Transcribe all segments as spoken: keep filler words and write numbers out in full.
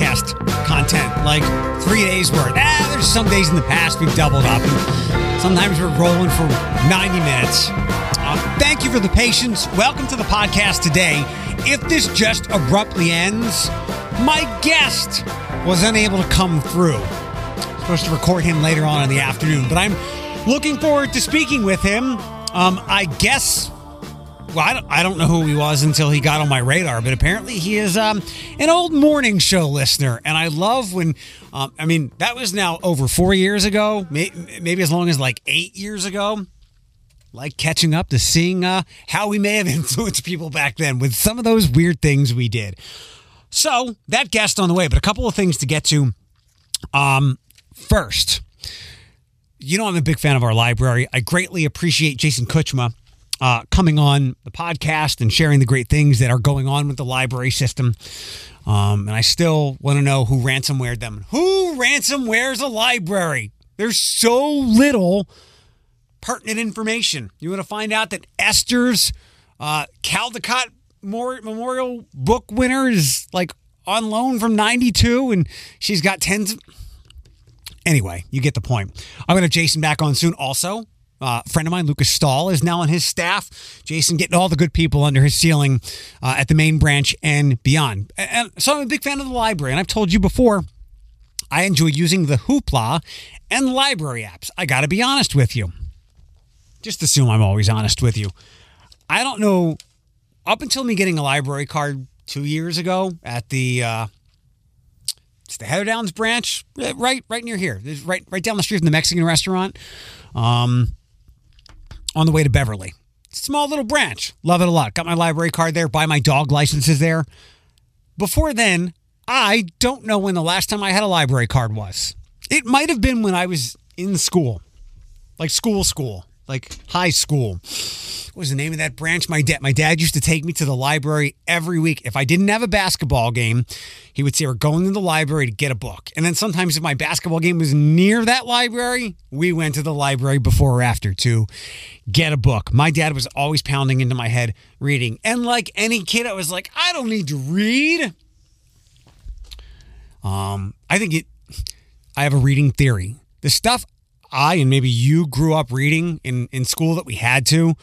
podcast content, like three days worth. Ah, there's some days in the past we've doubled up. And sometimes we're rolling for ninety minutes. Uh, thank you for the patience. Welcome to the podcast today. If this just abruptly ends, my guest was unable to come through. I'm supposed to record him later on in the afternoon, but I'm looking forward to speaking with him. Um, I guess, well, I don't, I don't know who he was until he got on my radar, but apparently he is um, an old morning show listener. And I love when, um, I mean, that was now over four years ago, may, maybe as long as like eight years ago. Like catching up to seeing uh, how we may have influenced people back then with some of those weird things we did. So that guest on the way, but a couple of things to get to. Um, first, you know I'm a big fan of our library. I greatly appreciate Jason Kuchma uh, coming on the podcast and sharing the great things that are going on with the library system. Um, and I still want to know who ransomwared them. Who ransomwares a library? There's so little pertinent information. You want to find out that Esther's uh, Caldecott Memorial Book winner is like on loan from ninety-two and she's got tens. Of... Anyway, you get the point. I'm going to have Jason back on soon. Also, uh, a friend of mine, Lucas Stahl, is now on his staff. Jason getting all the good people under his ceiling uh, at the main branch and beyond. And so I'm a big fan of the library. And I've told you before, I enjoy using the Hoopla and library apps. I got to be honest with you. Just assume I'm always honest with you. I don't know, up until me getting a library card two years ago at the, uh, it's the Heather Downs branch, right right near here, right right down the street from the Mexican restaurant, um, on the way to Beverly. Small little branch. Love it a lot. Got my library card there, buy my dog licenses there. Before then, I don't know when the last time I had a library card was. It might have been when I was in school, like school school. Like high school. What was the name of that branch? My dad, my dad used to take me to the library every week. If I didn't have a basketball game, he would say, we're going to the library to get a book. And then sometimes if my basketball game was near that library, we went to the library before or after to get a book. My dad was always pounding into my head reading. And like any kid, I was like, I don't need to read. Um, I think it, I have a reading theory. The stuff I and maybe you grew up reading in, in school that we had to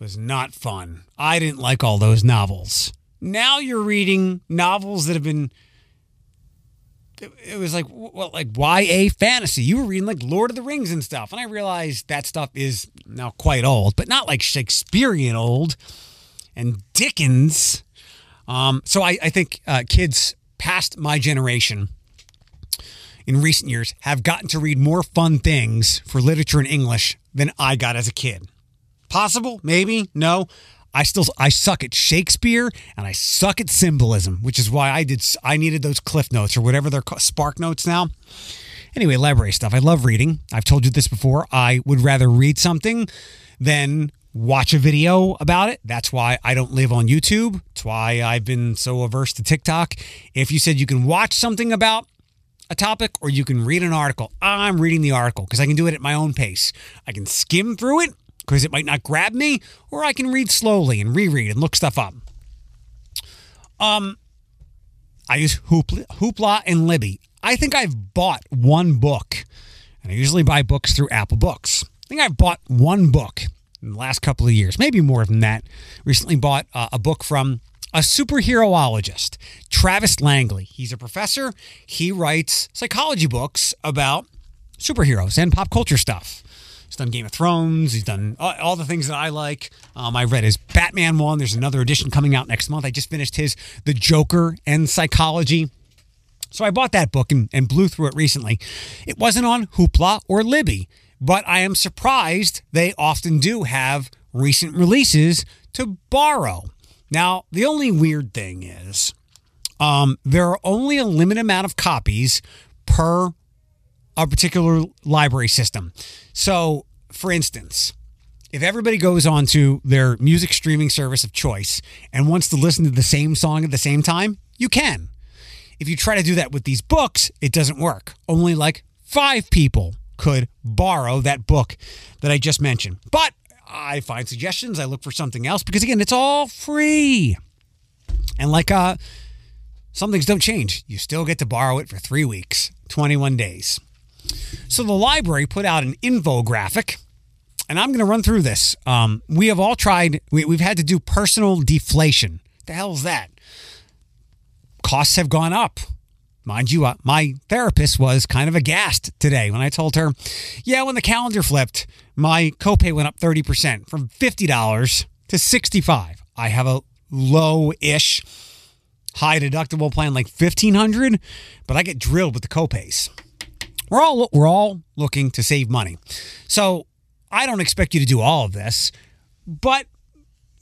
was not fun. I didn't like all those novels. Now you're reading novels that have been, it, it was like, well, like Y A fantasy. You were reading like Lord of the Rings and stuff. And I realized that stuff is now quite old, but not like Shakespearean old and Dickens. Um, so I, I think uh, kids past my generation in recent years, have gotten to read more fun things for literature and English than I got as a kid. Possible? Maybe? No. I still, I suck at Shakespeare and I suck at symbolism, which is why I did, I needed those Cliff Notes or whatever they're called, Spark Notes now. Anyway, library stuff. I love reading. I've told you this before. I would rather read something than watch a video about it. That's why I don't live on YouTube. It's why I've been so averse to TikTok. If you said you can watch something about a topic or you can read an article, I'm reading the article because I can do it at my own pace. I can skim through it because it might not grab me, or I can read slowly and reread and look stuff up. Um, I use Hoopla, Hoopla and Libby. I think I've bought one book, and I usually buy books through Apple Books. I think I've bought one book in the last couple of years, maybe more than that. Recently bought uh, a book from a superheroologist, Travis Langley. He's a professor. He writes psychology books about superheroes and pop culture stuff. He's done Game of Thrones. He's done all the things that I like. Um, I read his Batman one. There's another edition coming out next month. I just finished his The Joker and Psychology. So I bought that book and, and blew through it recently. It wasn't on Hoopla or Libby, but I am surprised they often do have recent releases to borrow. Now, the only weird thing is um, there are only a limited amount of copies per a particular library system. So, for instance, if everybody goes on to their music streaming service of choice and wants to listen to the same song at the same time, you can. If you try to do that with these books, it doesn't work. Only like five people could borrow that book that I just mentioned. But I find suggestions. I look for something else because, again, it's all free. And like uh, Some things don't change. You still get to borrow it for three weeks, twenty-one days. So the library put out an infographic, and I'm going to run through this. Um, we have all tried, we, we've had to do personal deflation. The hell is that? Costs have gone up. Mind you, uh, my therapist was kind of aghast today when I told her, yeah, when the calendar flipped, my copay went up thirty percent from fifty dollars to sixty-five dollars. I have a low-ish high deductible plan, like fifteen hundred dollars, but I get drilled with the copays. We're all we're all looking to save money. So I don't expect you to do all of this, but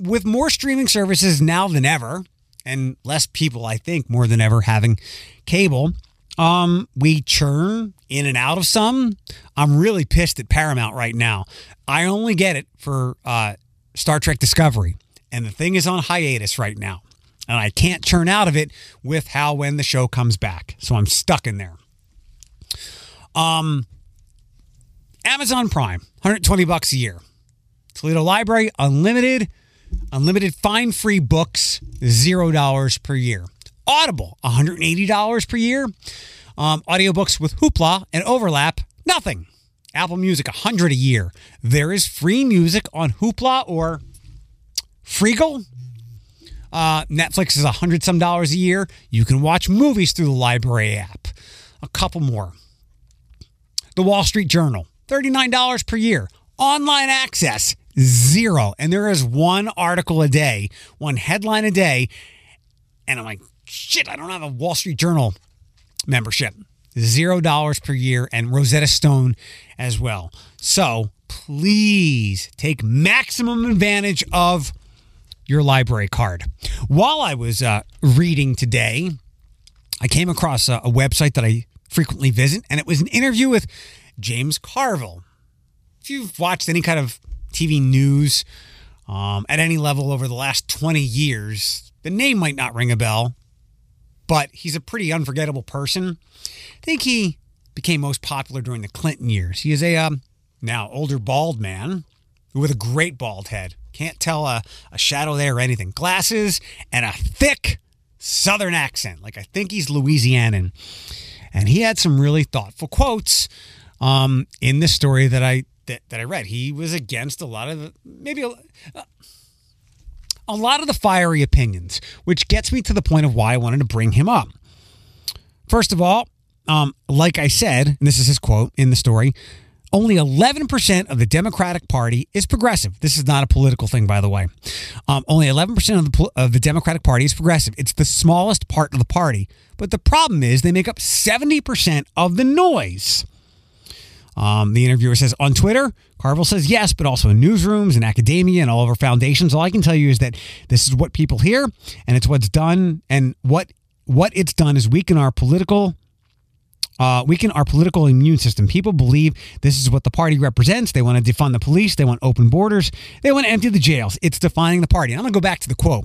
with more streaming services now than ever, and less people, I think, more than ever having cable, um, we churn in and out of some. I'm really pissed at Paramount right now. I only get it for uh, Star Trek Discovery, and the thing is on hiatus right now, and I can't churn out of it with how when the show comes back, so I'm stuck in there. Um, Amazon Prime, one hundred twenty bucks a year. Toledo Library, unlimited, unlimited fine-free books, zero dollars per year. Audible, one hundred eighty dollars per year. Um, audiobooks with Hoopla and Overlap, nothing. Apple Music, one hundred dollars a year. There is free music on Hoopla or Freegal. Uh, Netflix is one hundred some dollars a year. You can watch movies through the library app. A couple more. The Wall Street Journal, thirty-nine dollars per year. Online access, zero. And there is one article a day, one headline a day. And I'm like, shit, I don't have a Wall Street Journal membership. Zero dollars per year, and Rosetta Stone as well. So please take maximum advantage of your library card. While I was uh, reading today, I came across a, a website that I frequently visit, and it was an interview with James Carville. If you've watched any kind of T V news um, at any level over the last twenty years, the name might not ring a bell, but he's a pretty unforgettable person. I think he became most popular during the Clinton years. He is a um, now older bald man with a great bald head. Can't tell a, a shadow there or anything. Glasses and a thick Southern accent. Like, I think he's Louisianan. And he had some really thoughtful quotes um, in this story that I that, that I read. He was against a lot of the, maybe a, a lot of the fiery opinions, which gets me to the point of why I wanted to bring him up. First of all, um, like I said, and this is his quote in the story, only eleven percent of the Democratic Party is progressive. This is not a political thing, by the way. Um, only eleven percent of the, of the Democratic Party is progressive. It's the smallest part of the party. But the problem is they make up seventy percent of the noise. Um, the interviewer says, on Twitter, Carville says yes, but also in newsrooms and academia and all of our foundations. All I can tell you is that this is what people hear, and it's what's done. And what what it's done is weaken our political... Uh, weaken our political immune system. People believe this is what the party represents. They want to defund the police. They want open borders. They want to empty the jails. It's defining the party. And I'm going to go back to the quote.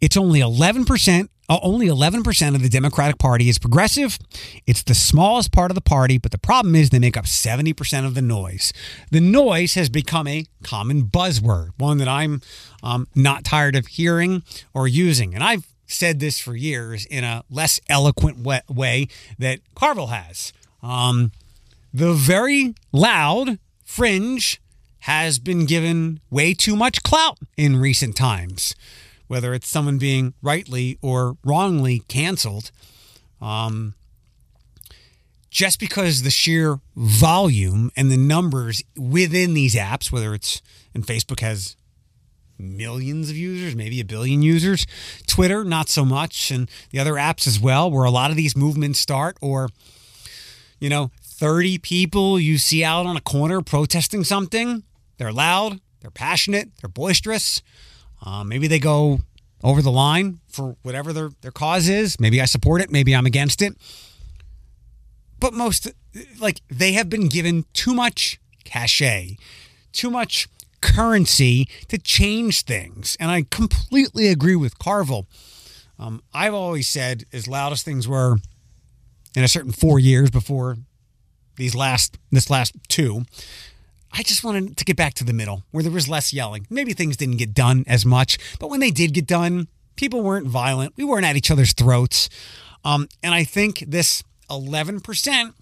It's only eleven percent. Uh, only eleven percent of the Democratic Party is progressive. It's the smallest part of the party, but the problem is they make up seventy percent of the noise. The noise has become a common buzzword, one that I'm um, not tired of hearing or using. And I've said this for years in a less eloquent way that Carville has. Um, the very loud fringe has been given way too much clout in recent times, whether it's someone being rightly or wrongly canceled. Um, just because the sheer volume and the numbers within these apps, whether it's, and Facebook has millions of users, maybe a billion users. Twitter, not so much. And the other apps as well, where a lot of these movements start, or, you know, thirty people you see out on a corner protesting something. They're loud, they're passionate, they're boisterous. Uh, maybe they go over the line for whatever their, their cause is. Maybe I support it. Maybe I'm against it. But most, like, they have been given too much cachet, too much currency to change things. And I completely agree with Carville. Um, I've always said as loud as things were in a certain four years before these last, this last two, I just wanted to get back to the middle where there was less yelling. Maybe things didn't get done as much, but when they did get done, people weren't violent. We weren't at each other's throats. Um, and I think this eleven percent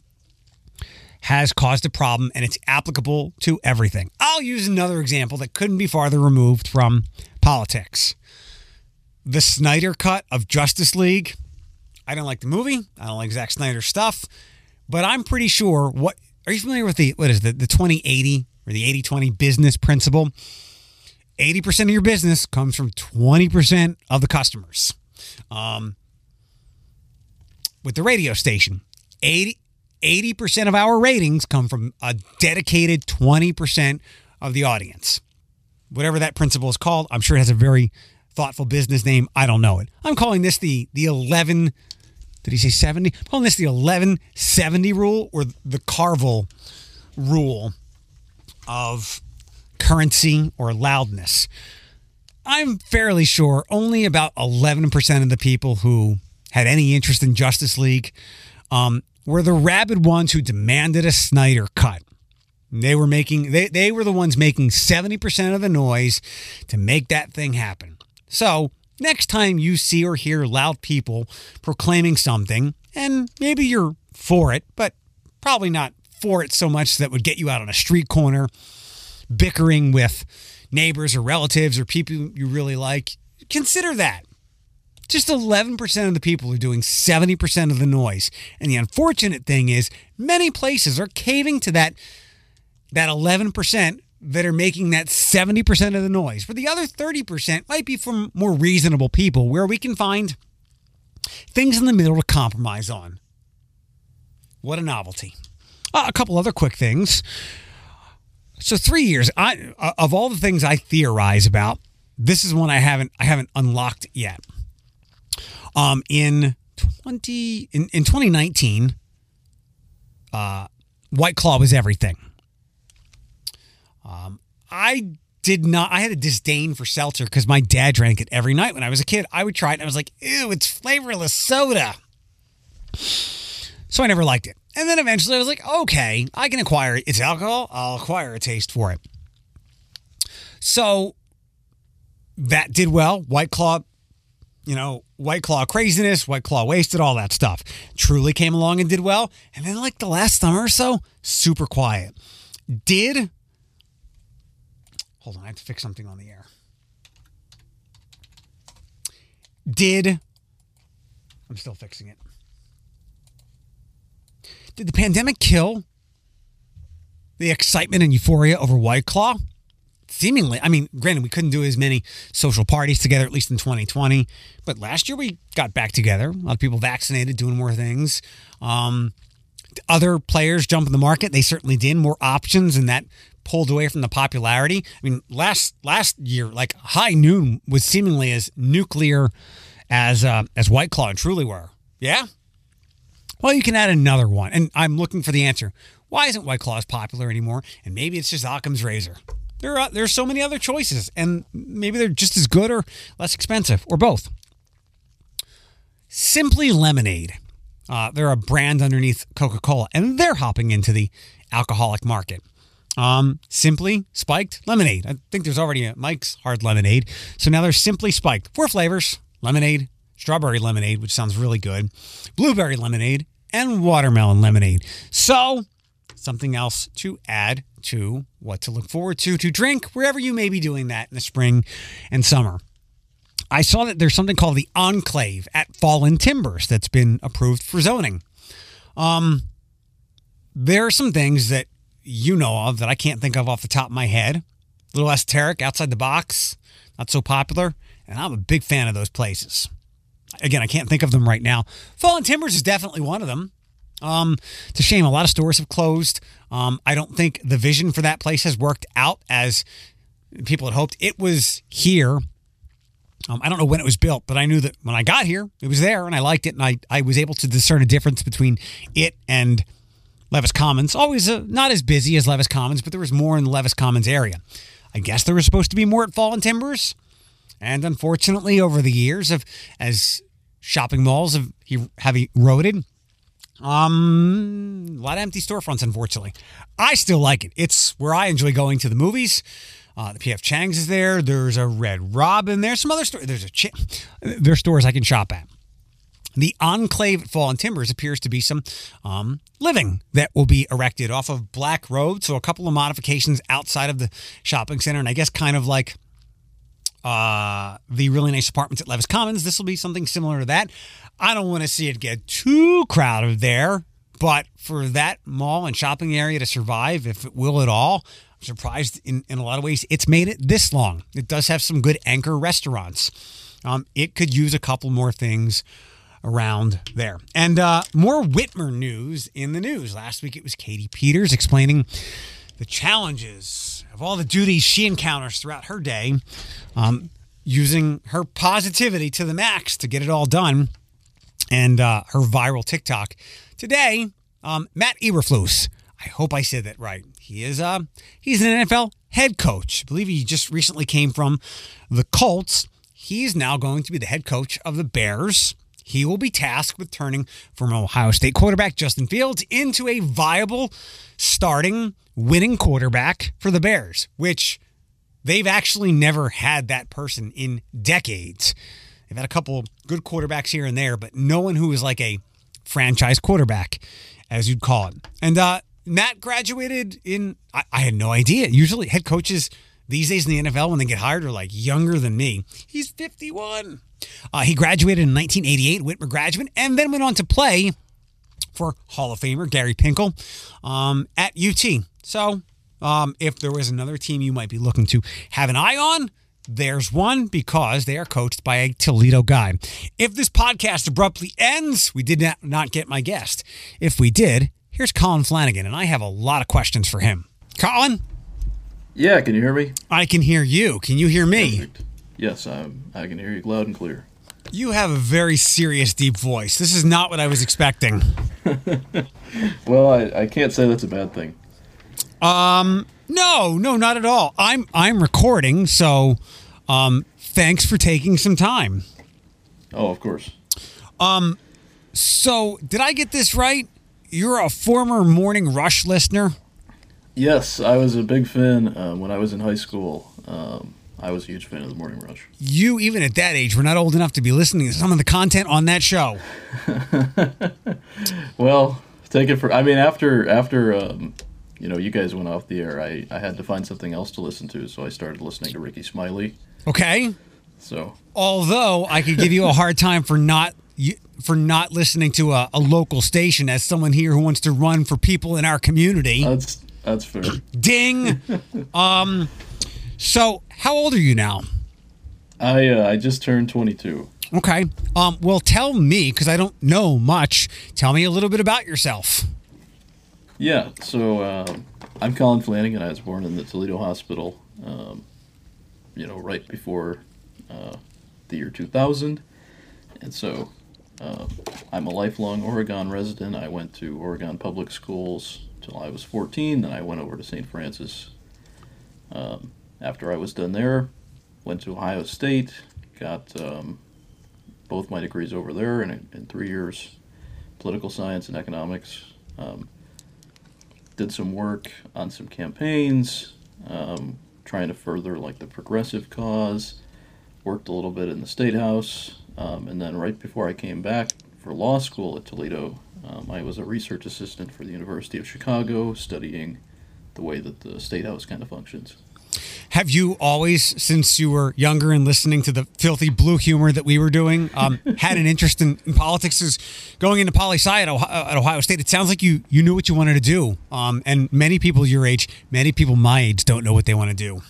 has caused a problem, and it's applicable to everything. I'll use another example that couldn't be farther removed from politics. The Snyder cut of Justice League. I don't like the movie. I don't like Zack Snyder's stuff. But I'm pretty sure what... Are you familiar with the, what is it, the twenty eighty or the eighty twenty business principle? eighty percent of your business comes from twenty percent of the customers. Um, with the radio station, eighty, eighty percent of our ratings come from a dedicated twenty percent of the audience. Whatever that principle is called, I'm sure it has a very thoughtful business name. I don't know it. I'm calling this the the eleven... Did he say seventy? I'm calling this the eleven seventy rule, or the Carvel rule of currency or loudness. I'm fairly sure only about eleven percent of the people who had any interest in Justice League um, were the rabid ones who demanded a Snyder cut. They were making they they were the ones making seventy percent of the noise to make that thing happen. So next time you see or hear loud people proclaiming something, and maybe you're for it, but probably not for it so much that would get you out on a street corner bickering with neighbors or relatives or people you really like, consider that. Just eleven percent of the people are doing seventy percent of the noise. And the unfortunate thing is many places are caving to that, that eleven percent that are making that seventy percent of the noise. But the other thirty percent might be from more reasonable people, where we can find things in the middle to compromise on. What a novelty. Uh, a couple other quick things. So three years, I, of all the things I theorize about, this is one I haven't I haven't unlocked yet. Um, in twenty in, in twenty nineteen, uh, White Claw was everything. Um, I did not, I had a disdain for seltzer because my dad drank it every night when I was a kid. I would try it and I was like, ew, it's flavorless soda. So I never liked it. And then eventually I was like, okay, I can acquire it. It's alcohol. I'll acquire a taste for it. So that did well. White Claw, you know, White Claw craziness, White Claw wasted, all that stuff. Truly came along and did well. And then like the last summer or so, super quiet. Did... Hold on, I have to fix something on the air. Did, I'm still fixing it. Did the pandemic kill the excitement and euphoria over White Claw? Seemingly. I mean, granted, we couldn't do as many social parties together, at least in twenty twenty. But last year we got back together. A lot of people vaccinated, doing more things. Um, other players jumping the market. They certainly did. More options, and that pulled away from the popularity. I mean, last last year, like High Noon was seemingly as nuclear as uh, as White Claw and Truly were. Yeah? Well, you can add another one, and I'm looking for the answer. Why isn't White Claw as popular anymore? And maybe it's just Occam's razor. There are there's so many other choices, and maybe they're just as good or less expensive, or both. Simply Lemonade. Uh, they're a brand underneath Coca-Cola, and they're hopping into the alcoholic market. Um, Simply Spiked Lemonade. I think there's already a Mike's Hard Lemonade. So now there's Simply Spiked. Four flavors: lemonade, strawberry lemonade, which sounds really good, blueberry lemonade, and watermelon lemonade. So something else to add to what to look forward to, to drink, wherever you may be doing that in the spring and summer. I saw that there's something called the Enclave at Fallen Timbers that's been approved for zoning. Um, there are some things that you know of that I can't think of off the top of my head. A little esoteric, outside the box, not so popular, and I'm a big fan of those places. Again, I can't think of them right now. Fallen Timbers is definitely one of them. Um, it's a shame. A lot of stores have closed. Um, I don't think the vision for that place has worked out as people had hoped. It was here. Um, I don't know when it was built, but I knew that when I got here, it was there, and I liked it, and I, I was able to discern a difference between it and Levis Commons. Always uh, not as busy as Levis Commons, but there was more in the Levis Commons area. I guess there was supposed to be more at Fallen Timbers. And unfortunately, over the years, of as shopping malls have, have eroded, um, a lot of empty storefronts, unfortunately. I still like it. It's where I enjoy going to the movies. Uh, the P F. Chang's is there. There's a Red Robin. There's some other stores. There's a chi- there's stores I can shop at. The Enclave at Fallen Timbers appears to be some um, living that will be erected off of Black Road. So a couple of modifications outside of the shopping center. And I guess kind of like uh, the really nice apartments at Levis Commons. This will be something similar to that. I don't want to see it get too crowded there. But for that mall and shopping area to survive, if it will at all, I'm surprised in, in a lot of ways it's made it this long. It does have some good anchor restaurants. Um, it could use a couple more things around there. And uh, more Whitmer news in the news. Last week it was Katie Peters explaining the challenges of all the duties she encounters throughout her day, um, using her positivity to the max to get it all done, and uh, her viral TikTok. Today, um, Matt Eberflus, I hope I said that right. He is uh, he's an N F L head coach. I believe he just recently came from the Colts. He's now going to be the head coach of the Bears. He will be tasked with turning former Ohio State quarterback Justin Fields into a viable, starting, winning quarterback for the Bears, which they've actually never had that person in decades. They've had a couple good quarterbacks here and there, but no one who is like a franchise quarterback, as you'd call it. And uh, Matt graduated in, I, I had no idea. Usually head coaches these days in the N F L when they get hired are like younger than me. He's fifty-one. Uh, he graduated in nineteen eighty-eight, Whitmer graduate, and then went on to play for Hall of Famer Gary Pinkel um, at U T. So um, if there was another team you might be looking to have an eye on, there's one, because they are coached by a Toledo guy. If this podcast abruptly ends, we did not get my guest. If we did, here's Colin Flanagan, and I have a lot of questions for him. Colin? Yeah, can you hear me? I can hear you. Can you hear me? Perfect. Yes, I'm, I can hear you loud and clear. You have a very serious, deep voice. This is not what I was expecting. Well, I, I can't say that's a bad thing. Um, no, no, not at all. I'm I'm recording, so um, thanks for taking some time. Oh, of course. Um, so did I get this right? You're a former Morning Rush listener. Yes, I was a big fan uh, when I was in high school. Um, I was a huge fan of the Morning Rush. You, even at that age, were not old enough to be listening to some of the content on that show. Well, take it for... I mean, after... after um, you know, you guys went off the air. I, I had to find something else to listen to, so I started listening to Ricky Smiley. Okay. So... Although, I could give you a hard time for not... for not listening to a, a local station as someone here who wants to run for people in our community. That's that's fair. Ding. um, so how old are you now? I uh, I just turned twenty-two. Okay. Um. Well, tell me, because I don't know much. Tell me a little bit about yourself. Yeah. So uh, I'm Colin Flanagan. I was born in the Toledo Hospital. Um, you know, right before uh, the year two thousand, and so. Uh, I'm a lifelong Oregon resident. I went to Oregon public schools till I was fourteen, then I went over to Saint Francis. Um, after I was done there, went to Ohio State, got um, both my degrees over there in, in three years, political science and economics. Um, did some work on some campaigns, um, trying to further like the progressive cause, worked a little bit in the State House. Um, and then right before I came back for law school at Toledo, um, I was a research assistant for the University of Chicago, studying the way that the State House kind of functions. Have you always, since you were younger and listening to the filthy blue humor that we were doing, um, had an interest in, in politics? Is going into poli-sci at Ohio, at Ohio State, it sounds like you, you knew what you wanted to do. Um, and many people your age, many people my age don't know what they want to do.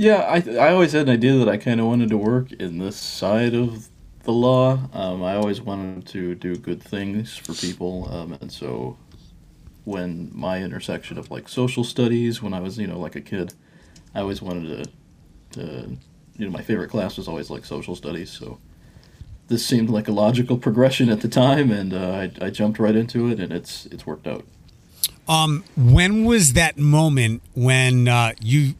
Yeah, I I always had an idea that I kind of wanted to work in this side of the law. Um, I always wanted to do good things for people, um, and so when my intersection of like social studies, when I was you know like a kid, I always wanted to, to you know my favorite class was always like social studies. So this seemed like a logical progression at the time, and uh, I I jumped right into it, and it's it's worked out. Um, when was that moment when uh, you?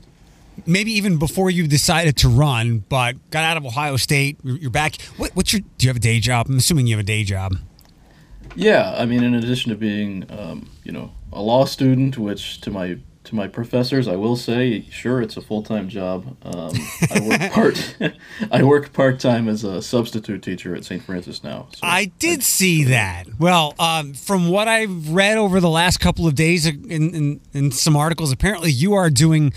Maybe even before you decided to run, but got out of Ohio State, you're back. What, what's your? Do you have a day job? I'm assuming you have a day job. Yeah, I mean, in addition to being, um, you know, a law student, which to my To my professors, I will say, sure, it's a full-time job. Um, I work part. I work part-time as a substitute teacher at Saint Francis now. So I did I, see that. Well, um, from what I've read over the last couple of days in, in, in some articles, apparently you are doing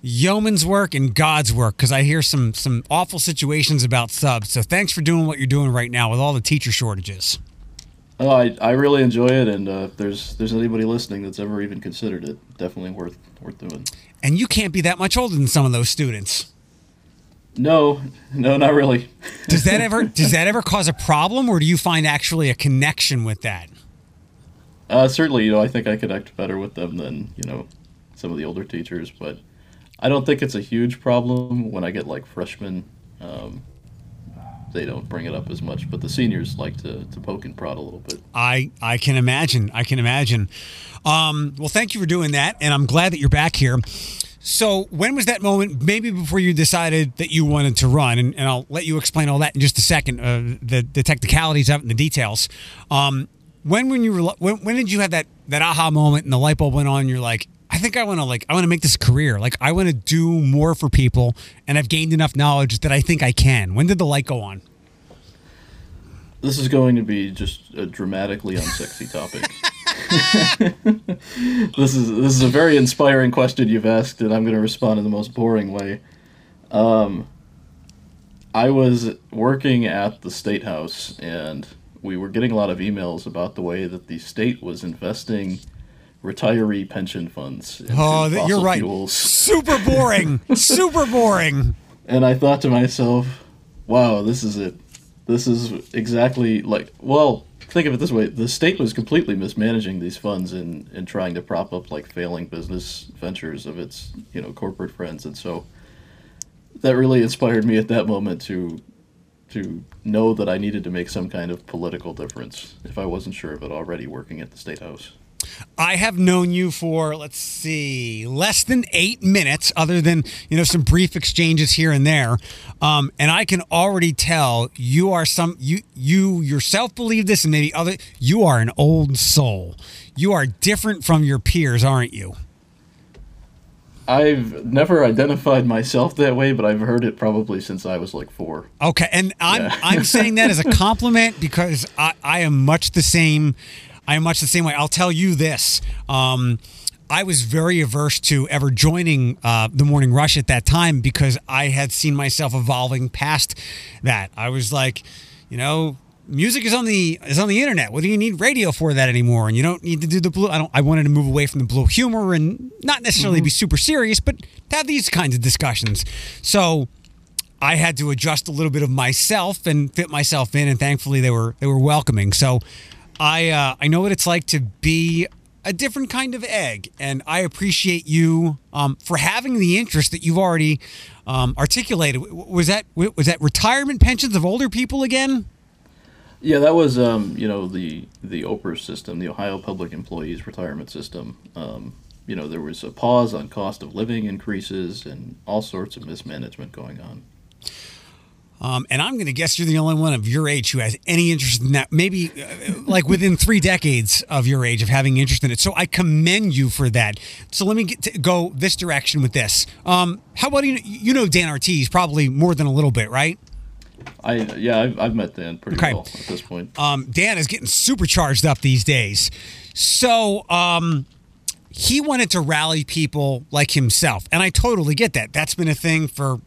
yeoman's work and God's work, because I hear some some awful situations about subs. So thanks for doing what you're doing right now with all the teacher shortages. Oh, I, I really enjoy it, and uh, if there's there's anybody listening that's ever even considered it, definitely worth worth doing. And you can't be that much older than some of those students. No, no, not really. Does that ever does that ever cause a problem, or do you find actually a connection with that? Uh, certainly, you know, I think I connect better with them than, you know, some of the older teachers, but I don't think it's a huge problem. When I get like freshmen, Um, they don't bring it up as much, but the seniors like to, to poke and prod a little bit. I, I can imagine. I can imagine. Um, well, thank you for doing that, and I'm glad that you're back here. So when was that moment, maybe before you decided that you wanted to run, and, and I'll let you explain all that in just a second, uh, the, the technicalities of it and the details. Um, when when you were, when, when did you have that, that aha moment and the light bulb went on and you're like, I think I want to like I want to make this a career. Like I want to do more for people, and I've gained enough knowledge that I think I can. When did the light go on? This is going to be just a dramatically unsexy topic. This is this is a very inspiring question you've asked, and I'm going to respond in the most boring way. Um, I was working at the State House, and we were getting a lot of emails about the way that the state was investing retiree pension funds. Oh, you're right. Fuels. Super boring. Super boring. And I thought to myself, wow, this is it. This is exactly like, well, think of it this way. The state was completely mismanaging these funds and, and trying to prop up like failing business ventures of its, you know, corporate friends. And so that really inspired me at that moment to to know that I needed to make some kind of political difference if I wasn't sure of it already working at the State House. I have known you for, let's see, less than eight minutes, other than, you know, some brief exchanges here and there. Um, and I can already tell you are some, you, you yourself believe this, and maybe other, you are an old soul. You are different from your peers, aren't you? I've never identified myself that way, but I've heard it probably since I was like four. Okay. And I'm, yeah. I'm saying that as a compliment because I, I am much the same. I am much the same way. I'll tell you this. Um, I was very averse to ever joining uh, the Morning Rush at that time because I had seen myself evolving past that. I was like, you know, music is on the is on the internet. What do you need radio for that anymore? And you don't need to do the blue. I don't. I wanted to move away from the blue humor and not necessarily mm-hmm. be super serious, but to have these kinds of discussions. So I had to adjust a little bit of myself and fit myself in. And thankfully, they were they were welcoming. So I uh, I know what it's like to be a different kind of egg, and I appreciate you um, for having the interest that you've already um, articulated. Was that was that retirement pensions of older people again? Yeah, that was um, you know the the O P R system, the Ohio Public Employees Retirement System. Um, you know there was a pause on cost of living increases and all sorts of mismanagement going on. Um, and I'm going to guess you're the only one of your age who has any interest in that, maybe uh, like within three decades of your age of having interest in it. So I commend you for that. So let me get to go this direction with this. Um, how about, you know, you know Dan Ortiz probably more than a little bit, right? I Yeah, I've, I've met Dan pretty okay. well at this point. Um, Dan is getting super charged up these days. So um, he wanted to rally people like himself. And I totally get that. That's been a thing for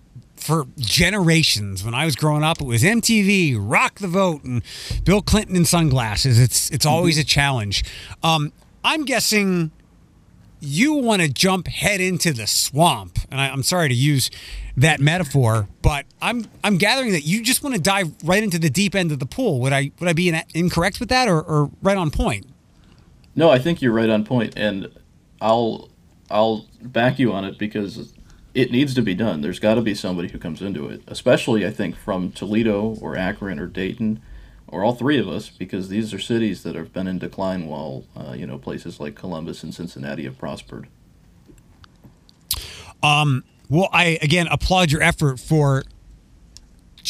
for generations. When I was growing up, it was M T V, Rock the Vote, and Bill Clinton in sunglasses. It's it's always a challenge. Um, I'm guessing you want to jump head into the swamp, and I, I'm sorry to use that metaphor, but I'm I'm gathering that you just want to dive right into the deep end of the pool. Would I would I be in, incorrect with that, or, or right on point? No, I think you're right on point, and I'll I'll back you on it because it needs to be done. There's got to be somebody who comes into it, especially, I think, from Toledo or Akron or Dayton or all three of us, because these are cities that have been in decline while, uh, you know, places like Columbus and Cincinnati have prospered. Um, well, I, again, applaud your effort for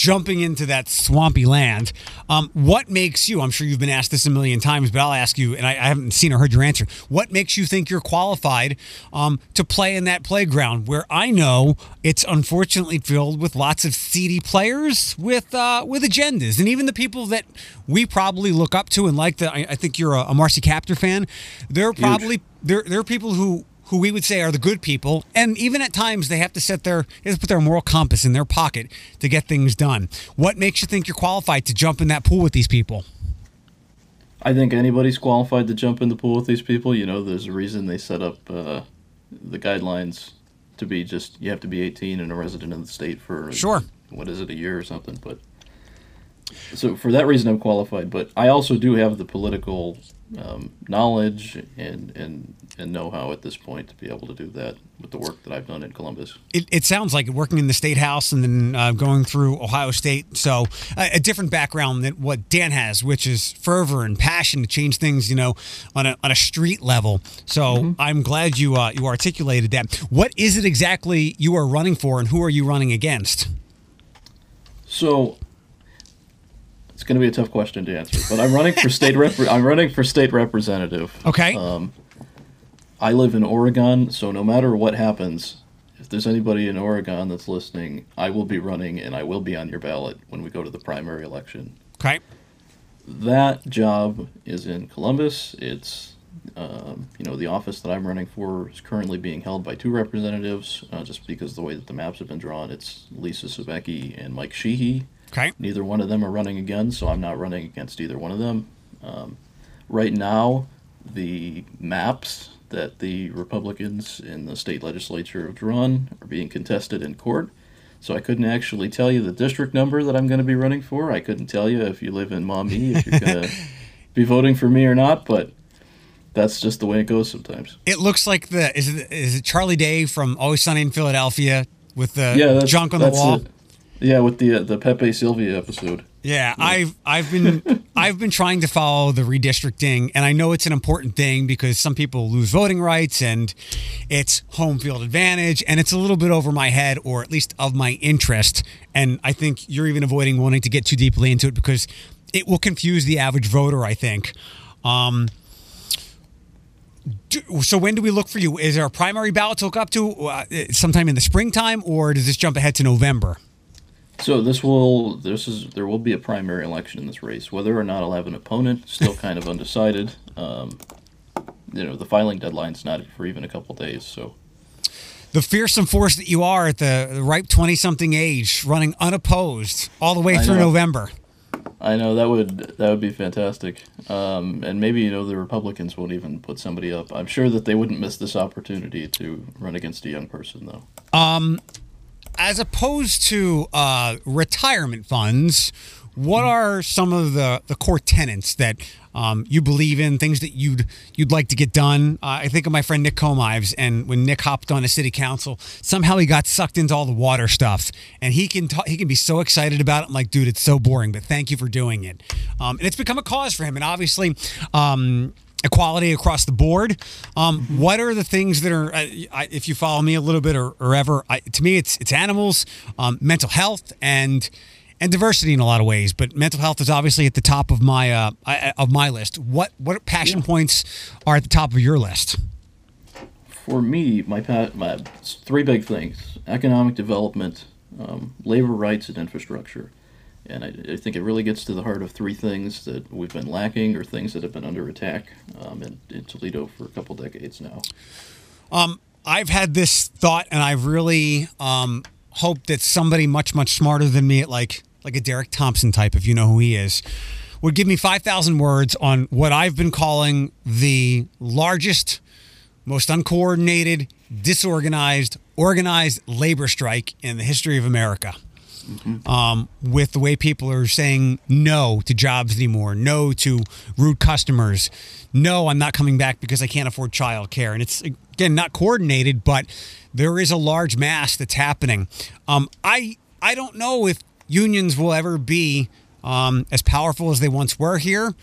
jumping into that swampy land. Um, what makes you, I'm sure you've been asked this a million times, but I'll ask you, and I, I haven't seen or heard your answer. What makes you think you're qualified um, to play in that playground where I know it's unfortunately filled with lots of seedy players with uh, with agendas, and even the people that we probably look up to and like. The, I, I think you're a, a Marcy Kaptur fan. There are probably there there are people who. who we would say are the good people, and even at times they have to set their, they have to put their moral compass in their pocket to get things done. What makes you think you're qualified to jump in that pool with these people? I think anybody's qualified to jump in the pool with these people. You know, there's a reason they set up uh, the guidelines to be just, you have to be eighteen and a resident of the state for, sure, what is it, a year or something. But so for that reason I'm qualified, but I also do have the political um, knowledge and, and and know-how at this point to be able to do that with the work that I've done in Columbus. It, it sounds like working in the State House and then uh, going through Ohio State. So uh, a different background than what Dan has, which is fervor and passion to change things, you know, on a on a street level. So mm-hmm. I'm glad you uh, you articulated that. What is it exactly you are running for, and who are you running against? So... It's going to be a tough question to answer, but I'm running for state rep- I'm running for state representative. Okay. Um, I live in Oregon, so no matter what happens, if there's anybody in Oregon that's listening, I will be running and I will be on your ballot when we go to the primary election. Okay. That job is in Columbus. It's, um, you know, the office that I'm running for is currently being held by two representatives, uh, just because of the way that the maps have been drawn. It's Lisa Sebecki and Mike Sheehy. Okay. Neither one of them are running again, so I'm not running against either one of them. Um, right now, the maps that the Republicans in the state legislature have drawn are being contested in court, so I couldn't actually tell you the district number that I'm going to be running for. I couldn't tell you if you live in Maumee, if you're going to be voting for me or not, but... That's just the way it goes sometimes. It looks like the... Is it, is it Charlie Day from Always Sunny in Philadelphia with the yeah, that's, junk on the wall? It. Yeah, with the uh, the Pepe Sylvia episode. Yeah, yeah. I've I've been I've been trying to follow the redistricting, and I know it's an important thing because some people lose voting rights, and it's home field advantage, and it's a little bit over my head, or at least of my interest. And I think you're even avoiding wanting to get too deeply into it because it will confuse the average voter, I think. Um, do, so when do we look for you? Is there a primary ballot to look up to uh, sometime in the springtime, or does this jump ahead to November? So this will this is there will be a primary election in this race. Whether or not I'll have an opponent, still kind of undecided. Um, you know, the filing deadline's not for even a couple days. So the fearsome force that you are at the ripe twenty-something age, running unopposed all the way through I know, November. I know that would that would be fantastic. Um, and maybe you know the Republicans won't even put somebody up. I'm sure that they wouldn't miss this opportunity to run against a young person, though. Um. As opposed to uh, retirement funds, what are some of the, the core tenets that um, you believe in, things that you'd you'd like to get done? Uh, I think of my friend Nick Comives, and when Nick hopped on to city council, somehow he got sucked into all the water stuff. And he can ta- he can be so excited about it. I'm like, dude, it's so boring, but thank you for doing it. Um, and it's become a cause for him. And obviously... Um, equality across the board. Um, mm-hmm. What are the things that are, I, I, if you follow me a little bit or, or ever, I, to me it's it's animals, um, mental health, and and diversity in a lot of ways. But mental health is obviously at the top of my uh, I, of my list. What what passion yeah. points are at the top of your list? For me, my pa- my three big things: economic development, um, labor rights, and infrastructure. And I, I think it really gets to the heart of three things that we've been lacking or things that have been under attack um, in, in Toledo for a couple decades now. Um, I've had this thought, and I really um, hope that somebody much, much smarter than me, at like like a Derek Thompson type, if you know who he is, would give me five thousand words on what I've been calling the largest, most uncoordinated, disorganized, organized labor strike in the history of America. Mm-hmm. Um, with the way people are saying no to jobs anymore, no to rude customers, no, I'm not coming back because I can't afford childcare. And it's, again, not coordinated, but there is a large mass that's happening. Um, I I don't know if unions will ever be um, as powerful as they once were here.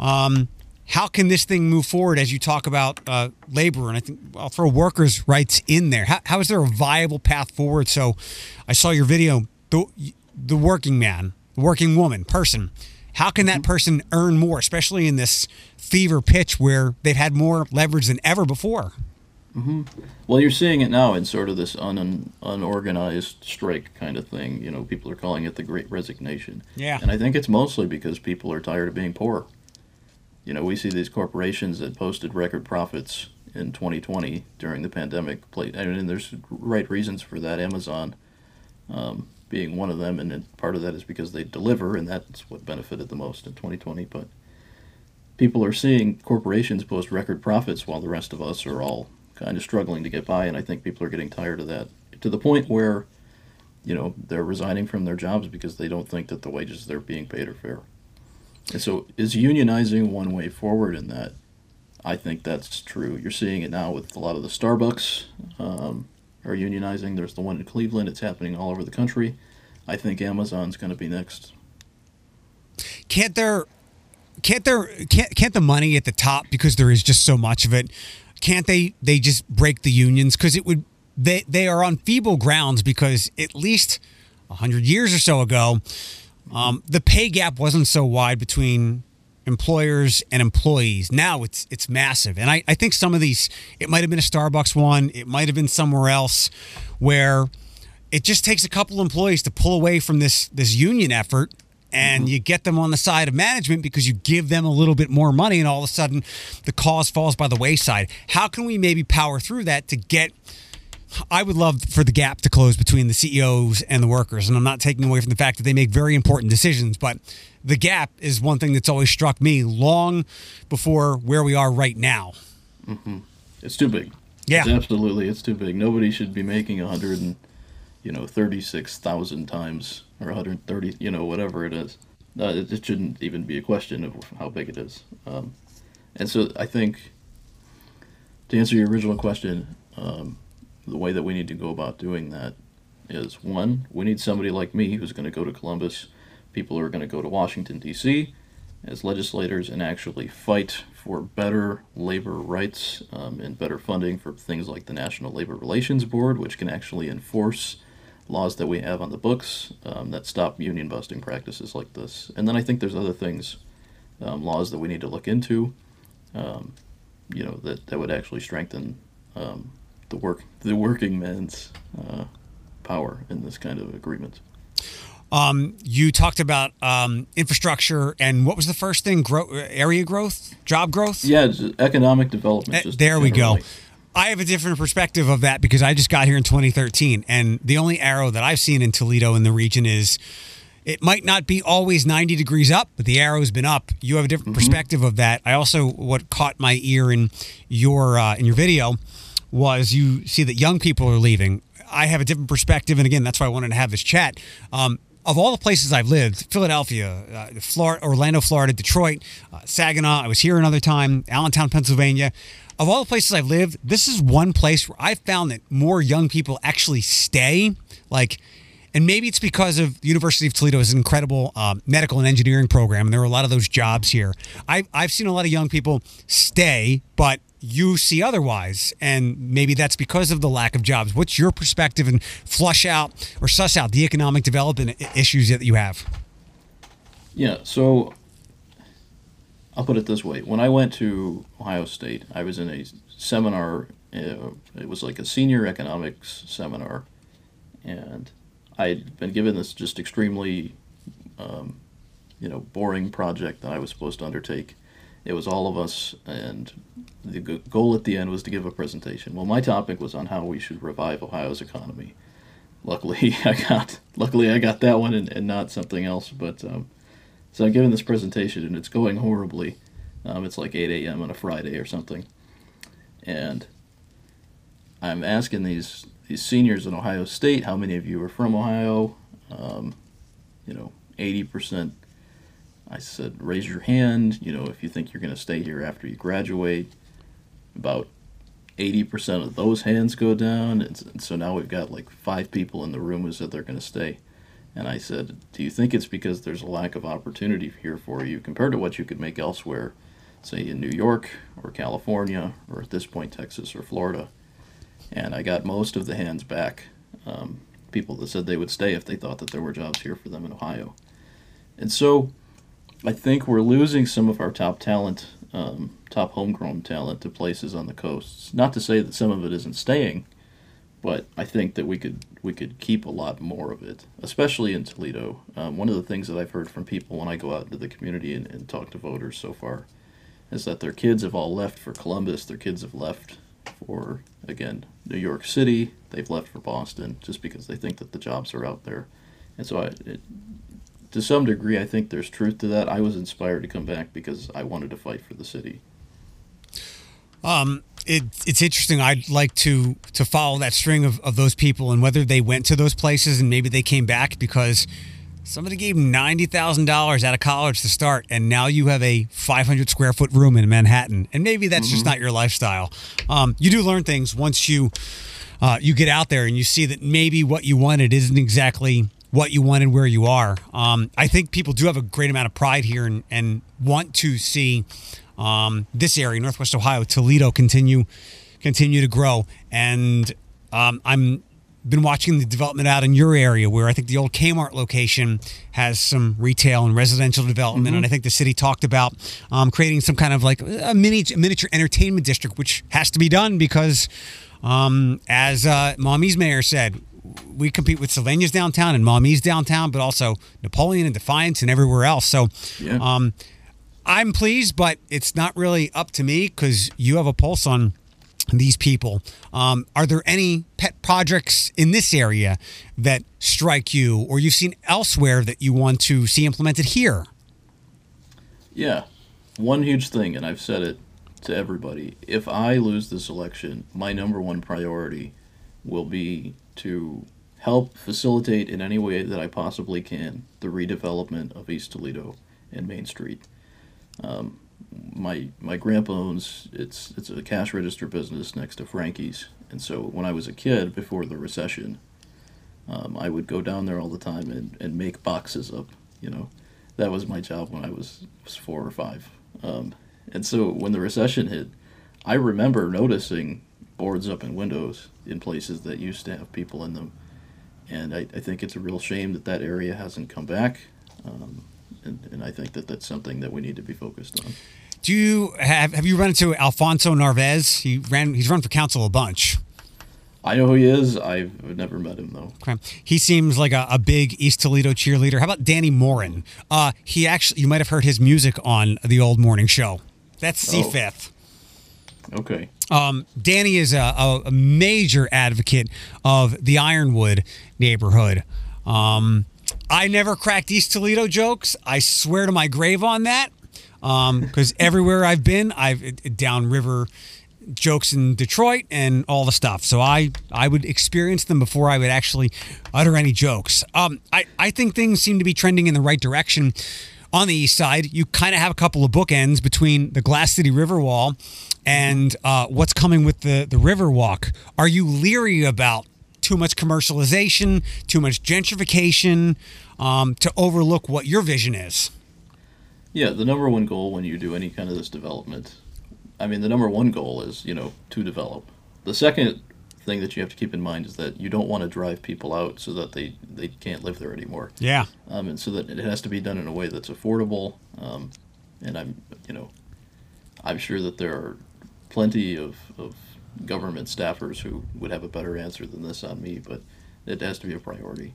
Um, how can this thing move forward as you talk about uh, labor? And I think I'll throw workers' rights in there. How, how is there a viable path forward? So I saw your video. the working man, working woman, person. How can that person earn more, especially in this fever pitch where they've had more leverage than ever before? Mm-hmm. Well, you're seeing it now in sort of this un, un, unorganized strike kind of thing. You know, people are calling it the Great Resignation. Yeah. And I think it's mostly because people are tired of being poor. You know, we see these corporations that posted record profits in twenty twenty during the pandemic. I mean, there's right reasons for that. Amazon um, being one of them, and then part of that is because they deliver, and that's what benefited the most in twenty twenty. But people are seeing corporations post record profits while the rest of us are all kind of struggling to get by, and I think people are getting tired of that to the point where, you know, they're resigning from their jobs because they don't think that the wages they're being paid are fair. And so is unionizing one way forward in that? I think that's true. You're seeing it now with a lot of the Starbucks um, are unionizing. There's the one in Cleveland. It's happening all over the country. I think Amazon's going to be next. Can't there, can't there, can't can't the money at the top, because there is just so much of it, can't they they just break the unions? Because it would they they are on feeble grounds, because at least a hundred years or so ago, um, the pay gap wasn't so wide between employers and employees. Now it's it's massive. And I, I think some of these, it might have been a Starbucks one, it might have been somewhere else, where it just takes a couple employees to pull away from this this union effort, and mm-hmm. you get them on the side of management because you give them a little bit more money, and all of a sudden the cause falls by the wayside. How can we maybe power through that to get... I would love for the gap to close between the C E Os and the workers, and I'm not taking away from the fact that they make very important decisions, but the gap is one thing that's always struck me long before where we are right now. Mm-hmm. It's too big. Yeah. It's absolutely, it's too big. Nobody should be making one hundred and, you know, thirty-six thousand times, or one hundred thirty, you know, whatever it is. Uh, it, it shouldn't even be a question of how big it is. Um, and so I think, to answer your original question, um, the way that we need to go about doing that is, one, we need somebody like me who's going to go to Columbus, people who are going to go to Washington, D C as legislators, and actually fight for better labor rights um, and better funding for things like the National Labor Relations Board, which can actually enforce laws that we have on the books um, that stop union busting practices like this. And then I think there's other things, um, laws that we need to look into, um, you know, that, that would actually strengthen um, the work, the working men's uh, power in this kind of agreement. Um, you talked about um, infrastructure, and what was the first thing? Gro- area growth, job growth? Yeah, economic development. Uh, just there generally. We go. I have a different perspective of that because I just got here in twenty thirteen, and the only arrow that I've seen in Toledo in the region is it might not be always ninety degrees up, but the arrow's been up. You have a different mm-hmm. perspective of that. I also, what caught my ear in your uh, in your video was you see that young people are leaving. I have a different perspective, and again, that's why I wanted to have this chat. Um, of all the places I've lived, Philadelphia, uh, Florida, Orlando, Florida, Detroit, uh, Saginaw, I was here another time, Allentown, Pennsylvania. Of all the places I've lived, this is one place where I found that more young people actually stay. Like, and maybe it's because of the University of Toledo is an incredible um, medical and engineering program, and there are a lot of those jobs here. I, I've seen a lot of young people stay, but you see otherwise, and maybe that's because of the lack of jobs. What's your perspective, and flush out or suss out the economic development issues that you have? Yeah, so I'll put it this way. When I went to Ohio State, I was in a seminar. It was like a senior economics seminar, and I'd been given this just extremely, um, you know, boring project that I was supposed to undertake. It was all of us, and the goal at the end was to give a presentation. Well, my topic was on how we should revive Ohio's economy. Luckily, I got luckily I got that one and, and not something else. But um, so I'm giving this presentation, and it's going horribly. Um, it's like eight a.m. on a Friday or something, and I'm asking these these seniors in Ohio State, how many of you are from Ohio? Um, you know, eighty percent. I said, raise your hand, you know, if you think you're going to stay here after you graduate. About eighty percent of those hands go down, and, and so now we've got like five people in the room who said they're going to stay. And I said, do you think it's because there's a lack of opportunity here for you compared to what you could make elsewhere, say in New York or California or at this point Texas or Florida? And I got most of the hands back, um, people that said they would stay if they thought that there were jobs here for them in Ohio. And so I think we're losing some of our top talent, um, top homegrown talent, to places on the coasts. Not to say that some of it isn't staying, but I think that we could we could keep a lot more of it, especially in Toledo. Um, one of the things that I've heard from people when I go out into the community and, and talk to voters so far is that their kids have all left for Columbus, their kids have left for, again, New York City, they've left for Boston, just because they think that the jobs are out there. And so I, it, to some degree, I think there's truth to that. I was inspired to come back because I wanted to fight for the city. Um, it, it's interesting. I'd like to, to follow that string of, of those people and whether they went to those places and maybe they came back because somebody gave them ninety thousand dollars out of college to start, and now you have a five hundred square foot room in Manhattan. And maybe that's mm-hmm. just not your lifestyle. Um, you do learn things once you uh, you get out there and you see that maybe what you wanted isn't exactly what you wanted where you are. Um, I think people do have a great amount of pride here and, and want to see um, this area, Northwest Ohio, Toledo, continue continue to grow. And um, I'm... been watching the development out in your area, where I think the old Kmart location has some retail and residential development. Mm-hmm. And I think the city talked about um, creating some kind of like a mini miniature entertainment district, which has to be done because um, as uh, Maumie's mayor said, we compete with Sylvania's downtown and Maumie's downtown, but also Napoleon and Defiance and everywhere else. So yeah. um, I'm pleased, but it's not really up to me because you have a pulse on these people. Um, are there any pet projects in this area that strike you or you've seen elsewhere that you want to see implemented here? Yeah. One huge thing, and I've said it to everybody, if I lose this election, my number one priority will be to help facilitate in any way that I possibly can the redevelopment of East Toledo and Main Street. Um, My my grandpa owns, it's it's a cash register business next to Frankie's. And so when I was a kid, before the recession, um, I would go down there all the time and, and make boxes up, you know. That was my job when I was, was four or five. Um, and so when the recession hit, I remember noticing boards up in windows in places that used to have people in them. And I, I think it's a real shame that that area hasn't come back. Um, and, and I think that that's something that we need to be focused on. Do you have have you run into Alfonso Narvaez? He ran. He's run for council a bunch. I know who he is. I've never met him though. Okay. He seems like a, a big East Toledo cheerleader. How about Danny Morin? Uh, he actually, you might have heard his music on the old morning show. That's C F I T H. Oh. Okay. Um, Danny is a, a, a major advocate of the Ironwood neighborhood. Um, I never cracked East Toledo jokes. I swear to my grave on that. Because um, everywhere I've been, I've downriver jokes in Detroit and all the stuff. So I, I would experience them before I would actually utter any jokes. Um, I, I think things seem to be trending in the right direction on the east side. You kind of have a couple of bookends between the Glass City River Wall and uh, what's coming with the, the River Walk. Are you leery about too much commercialization, too much gentrification, um, to overlook what your vision is? Yeah, the number one goal when you do any kind of this development, I mean, the number one goal is, you know, to develop. The second thing that you have to keep in mind is that you don't want to drive people out so that they, they can't live there anymore. Yeah. Um, and so that it has to be done in a way that's affordable. Um, and I'm, you know, I'm sure that there are plenty of, of government staffers who would have a better answer than this on me, but it has to be a priority.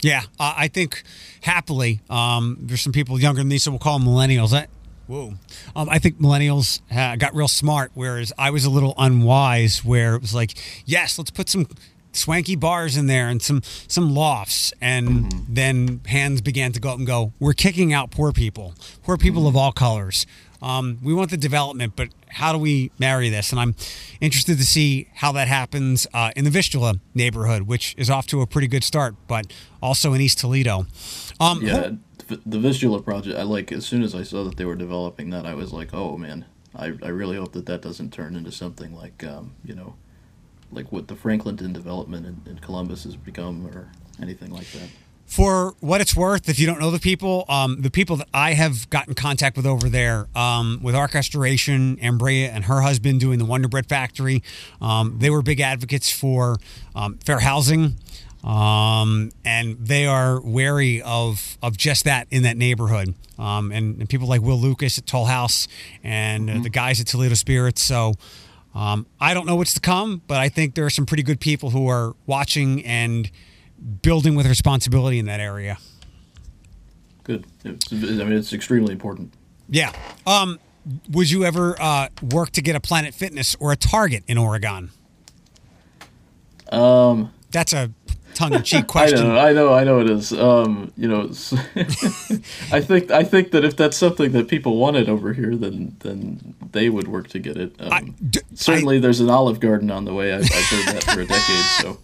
Yeah, uh, I think happily, um, there's some people younger than me, so we'll call them millennials. I, whoa. Um, I think millennials uh, got real smart, whereas I was a little unwise where it was like, yes, let's put some swanky bars in there and some, some lofts. And mm-hmm. then hands began to go up and go, we're kicking out poor people, poor people mm-hmm. of all colors. Um, we want the development, but how do we marry this? And I'm interested to see how that happens uh, in the Vistula neighborhood, which is off to a pretty good start, but also in East Toledo. Um, yeah, the Vistula project, I like, as soon as I saw that they were developing that, I was like, oh, man, I, I really hope that that doesn't turn into something like, um, you know, like what the Franklinton development in, in Columbus has become or anything like that. For what it's worth, if you don't know the people, um, the people that I have gotten contact with over there, um, with Arc Restoration, Ambrea and her husband doing the Wonder Bread Factory, um, they were big advocates for um, fair housing, Um, and they are wary of, of just that in that neighborhood. Um, and, and people like Will Lucas at Toll House and mm-hmm. uh, the guys at Toledo Spirits. So um, I don't know what's to come, but I think there are some pretty good people who are watching and building with responsibility in that area. Good. It's, I mean, it's extremely important. Yeah. Um, would you ever uh, work to get a Planet Fitness or a Target in Oregon? Um, That's a tongue-in-cheek question. I know, I know, I know it is. Um, you know, I think I think that if that's something that people wanted over here, then then they would work to get it. Um, I, d- certainly, I, there's an Olive Garden on the way. I've, I've heard that for a decade. So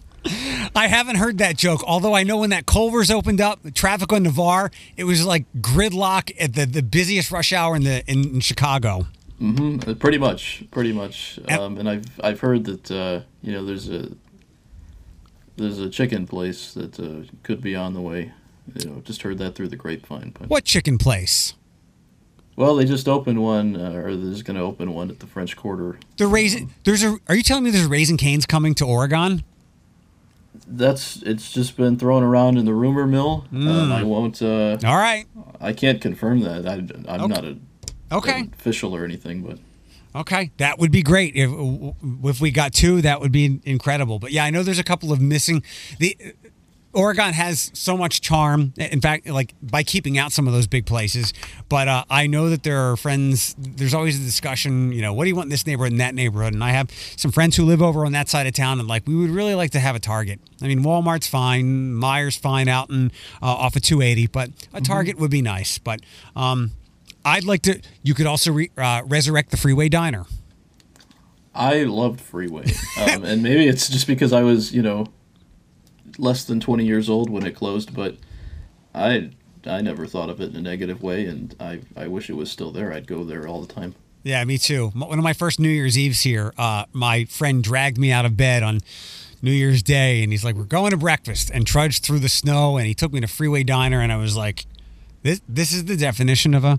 I haven't heard that joke. Although I know when that Culver's opened up, the traffic on Navarre, it was like gridlock at the, the busiest rush hour in the in, in Chicago. Mm-hmm. Pretty much, pretty much. Um, and I've I've heard that uh, you know there's a There's a chicken place that uh, could be on the way. You know, just heard that through the grapevine. But what chicken place? Well, they just opened one, uh, or they're just going to open one at the French Quarter. The raisin. There's a. Are you telling me there's a Raising Cane's coming to Oregon? That's. It's just been thrown around in the rumor mill. Mm. Um, I won't. Uh, All right. I can't confirm that. I, I'm okay. not a. Okay. An official or anything, but. Okay, that would be great. If if we got two, that would be incredible. But yeah, I know there's a couple of missing. The Oregon has so much charm. In fact, like by keeping out some of those big places. But uh, I know that there are friends. There's always a discussion. You know, what do you want in this neighborhood and that neighborhood? And I have some friends who live over on that side of town, and like we would really like to have a Target. I mean, Walmart's fine, Meijer's fine out and uh, off of two eighty, but a Target mm-hmm. would be nice. But um. I'd like to. You could also re, uh, resurrect the Freeway Diner. I loved Freeway, um, and maybe it's just because I was, you know, less than twenty years old when it closed. But I, I never thought of it in a negative way, and I, I wish it was still there. I'd go there all the time. Yeah, me too. One of my first New Year's Eves here, uh, my friend dragged me out of bed on New Year's Day, and he's like, "We're going to breakfast," and trudged through the snow, and he took me to Freeway Diner, and I was like, "This, this is the definition of a."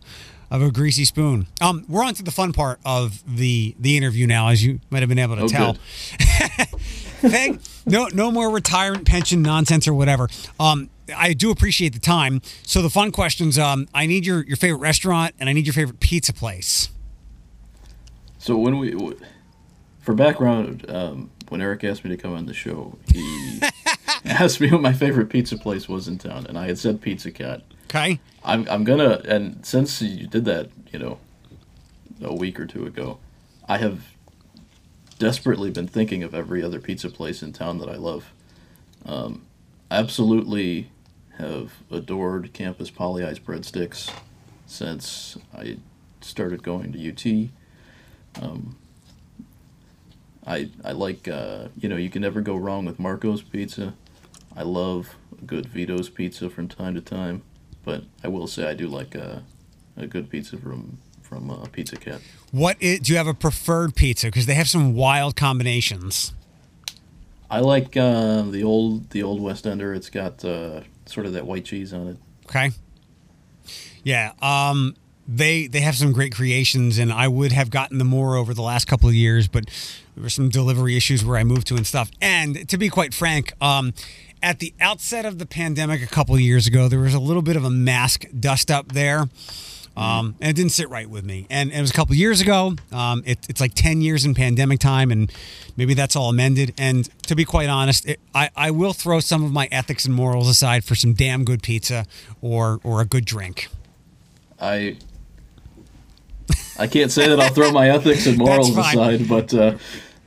Of a greasy spoon. Um, we're on to the fun part of the the interview now, as you might have been able to oh, tell. Thank, no, no more retirement pension nonsense or whatever. Um, I do appreciate the time. So the fun questions. Um, I need your your favorite restaurant and I need your favorite pizza place. So when we, for background, um, when Eric asked me to come on the show, he asked me what my favorite pizza place was in town, and I had said Pizza Cat. Okay. I'm I'm gonna and since you did that, you know, a week or two ago, I have desperately been thinking of every other pizza place in town that I love. Um, absolutely have adored Campus Poly Ice Breadsticks since I started going to U T. Um, I I like uh, you know, you can never go wrong with Marco's Pizza. I love a good Vito's Pizza from time to time. But I will say I do like a, a good pizza from from uh, Pizza Cat. What is, do you have a preferred pizza? Because they have some wild combinations. I like uh, the old the old West Ender. It's got uh, sort of that white cheese on it. Okay. Yeah, um, they they have some great creations, and I would have gotten them more over the last couple of years, but there were some delivery issues where I moved to and stuff. And to be quite frank. Um, At the outset of the pandemic a couple of years ago, there was a little bit of a mask dust up there, um, and it didn't sit right with me. And, and it was a couple of years ago. Um, it, it's like ten years in pandemic time, and maybe that's all amended. And to be quite honest, it, I, I will throw some of my ethics and morals aside for some damn good pizza or or a good drink. I I can't say that I'll throw my ethics and morals aside, but... Uh,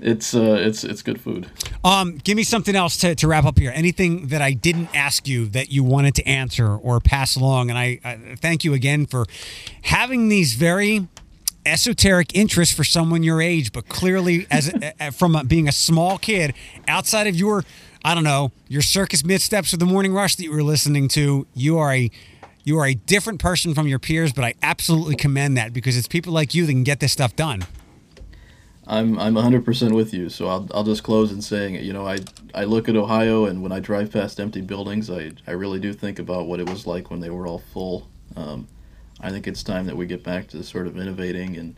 It's uh, it's it's good food. Um, give me something else to, to wrap up here. Anything that I didn't ask you that you wanted to answer or pass along. And I, I thank you again for having these very esoteric interests for someone your age, but clearly as a, from a, being a small kid outside of your, I don't know, your Circus Midsteps or the Morning Rush that you were listening to, you are a you are a different person from your peers. But I absolutely commend that because it's people like you that can get this stuff done. I'm I'm one hundred percent with you, so I'll I'll just close in saying, you know, I I look at Ohio, and when I drive past empty buildings, I, I really do think about what it was like when they were all full. Um, I think it's time that we get back to sort of innovating and,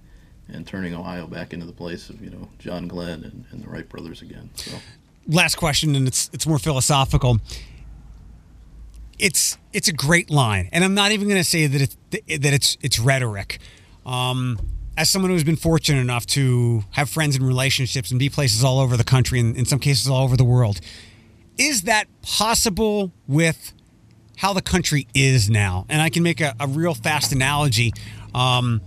and turning Ohio back into the place of, you know, John Glenn and, and the Wright brothers again. So last question, and it's it's more philosophical. It's it's a great line, and I'm not even going to say that it's that it's it's rhetoric. Um, as someone who's been fortunate enough to have friends and relationships and be places all over the country, and in some cases all over the world, is that possible with how the country is now? And I can make a, a real fast analogy. Um,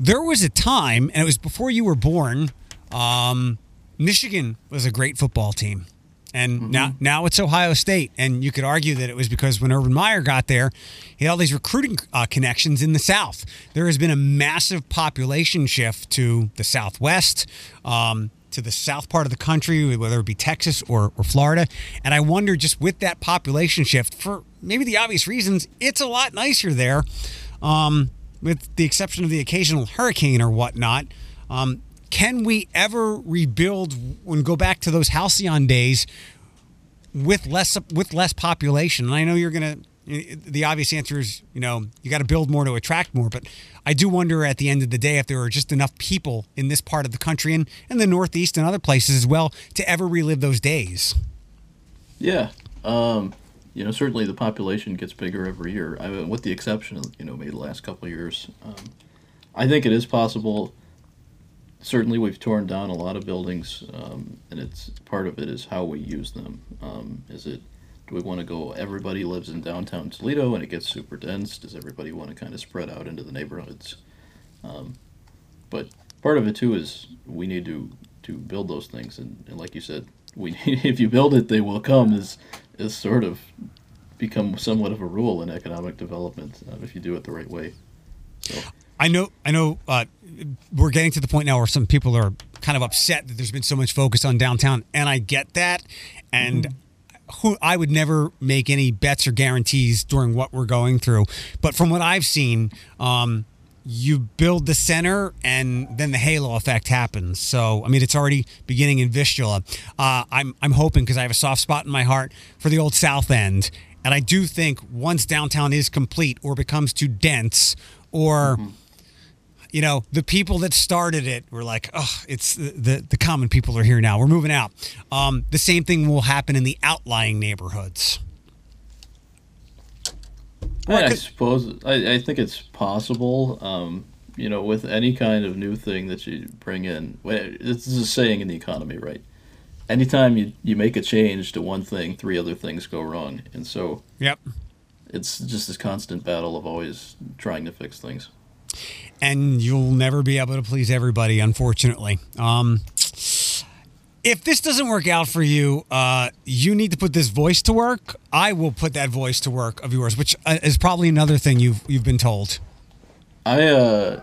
there was a time, and it was before you were born. Um, Michigan was a great football team. And mm-hmm. now now it's Ohio State. And you could argue that it was because when Urban Meyer got there, he had all these recruiting uh, connections in the South. There has been a massive population shift to the Southwest, um, to the South part of the country, whether it be Texas or, or Florida. And I wonder, just with that population shift, for maybe the obvious reasons, it's a lot nicer there, um, with the exception of the occasional hurricane or whatnot. Um Can we ever rebuild and go back to those halcyon days with less with less population? And I know you're going to, the obvious answer is, you know, you got to build more to attract more. But I do wonder at the end of the day if there are just enough people in this part of the country and, and the Northeast and other places as well to ever relive those days. Yeah. Um, you know, certainly the population gets bigger every year, I mean, with the exception of, you know, maybe the last couple of years. Um, I think it is possible. Certainly, we've torn down a lot of buildings, um, and it's part of it is how we use them. Um, is it, do we want to go, everybody lives in downtown Toledo and it gets super dense? Does everybody want to kind of spread out into the neighborhoods? Um, but part of it, too, is we need to, to build those things. And, and like you said, we need, if you build it, they will come is, is sort of become somewhat of a rule in economic development, uh, if you do it the right way. So. I know, I know. Uh, we're getting to the point now where some people are kind of upset that there's been so much focus on downtown, and I get that. And mm-hmm. who, I would never make any bets or guarantees during what we're going through. But from what I've seen, um, you build the center, and then the halo effect happens. So, I mean, it's already beginning in Vistula. Uh, I'm, I'm hoping, because I have a soft spot in my heart for the old South End, and I do think once downtown is complete or becomes too dense, or mm-hmm. you know, the people that started it were like, oh, it's the, the, the common people are here now. We're moving out. Um, the same thing will happen in the outlying neighborhoods. I, I suppose, I, I think it's possible, um, you know, with any kind of new thing that you bring in. This is a saying in the economy, right? Anytime you, you make a change to one thing, three other things go wrong. And so yep. it's just this constant battle of always trying to fix things. And you'll never be able to please everybody, unfortunately. Um, if this doesn't work out for you, uh, you need to put this voice to work. I will put that voice to work of yours, which is probably another thing you've you've been told. I, uh,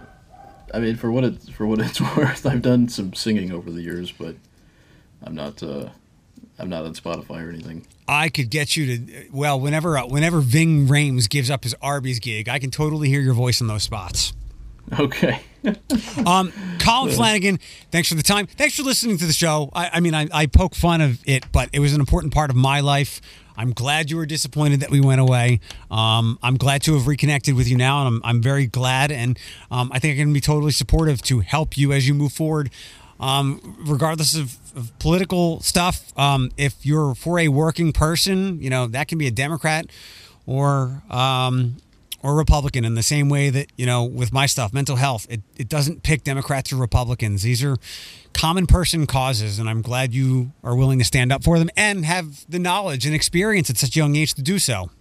I mean, for what it for what it's worth, I've done some singing over the years, but I'm not uh, I'm not on Spotify or anything. I could get you to, well, whenever uh, whenever Ving Rhames gives up his Arby's gig, I can totally hear your voice in those spots. Okay. um, Colin Flanagan, thanks for the time. Thanks for listening to the show. I, I mean, I, I poke fun of it, but it was an important part of my life. I'm glad you were disappointed that we went away. Um, I'm glad to have reconnected with you now, and I'm, I'm very glad. And um, I think I can be totally supportive to help you as you move forward. Um, regardless of, of political stuff, um, if you're for a working person, you know, that can be a Democrat or um, or Republican, in the same way that, you know, with my stuff, mental health, it, it doesn't pick Democrats or Republicans. These are common person causes, and I'm glad you are willing to stand up for them and have the knowledge and experience at such a young age to do so.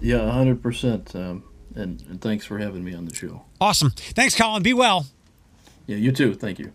Yeah, one hundred percent. Um, and, and thanks for having me on the show. Awesome. Thanks, Colin. Be well. Yeah, you too. Thank you.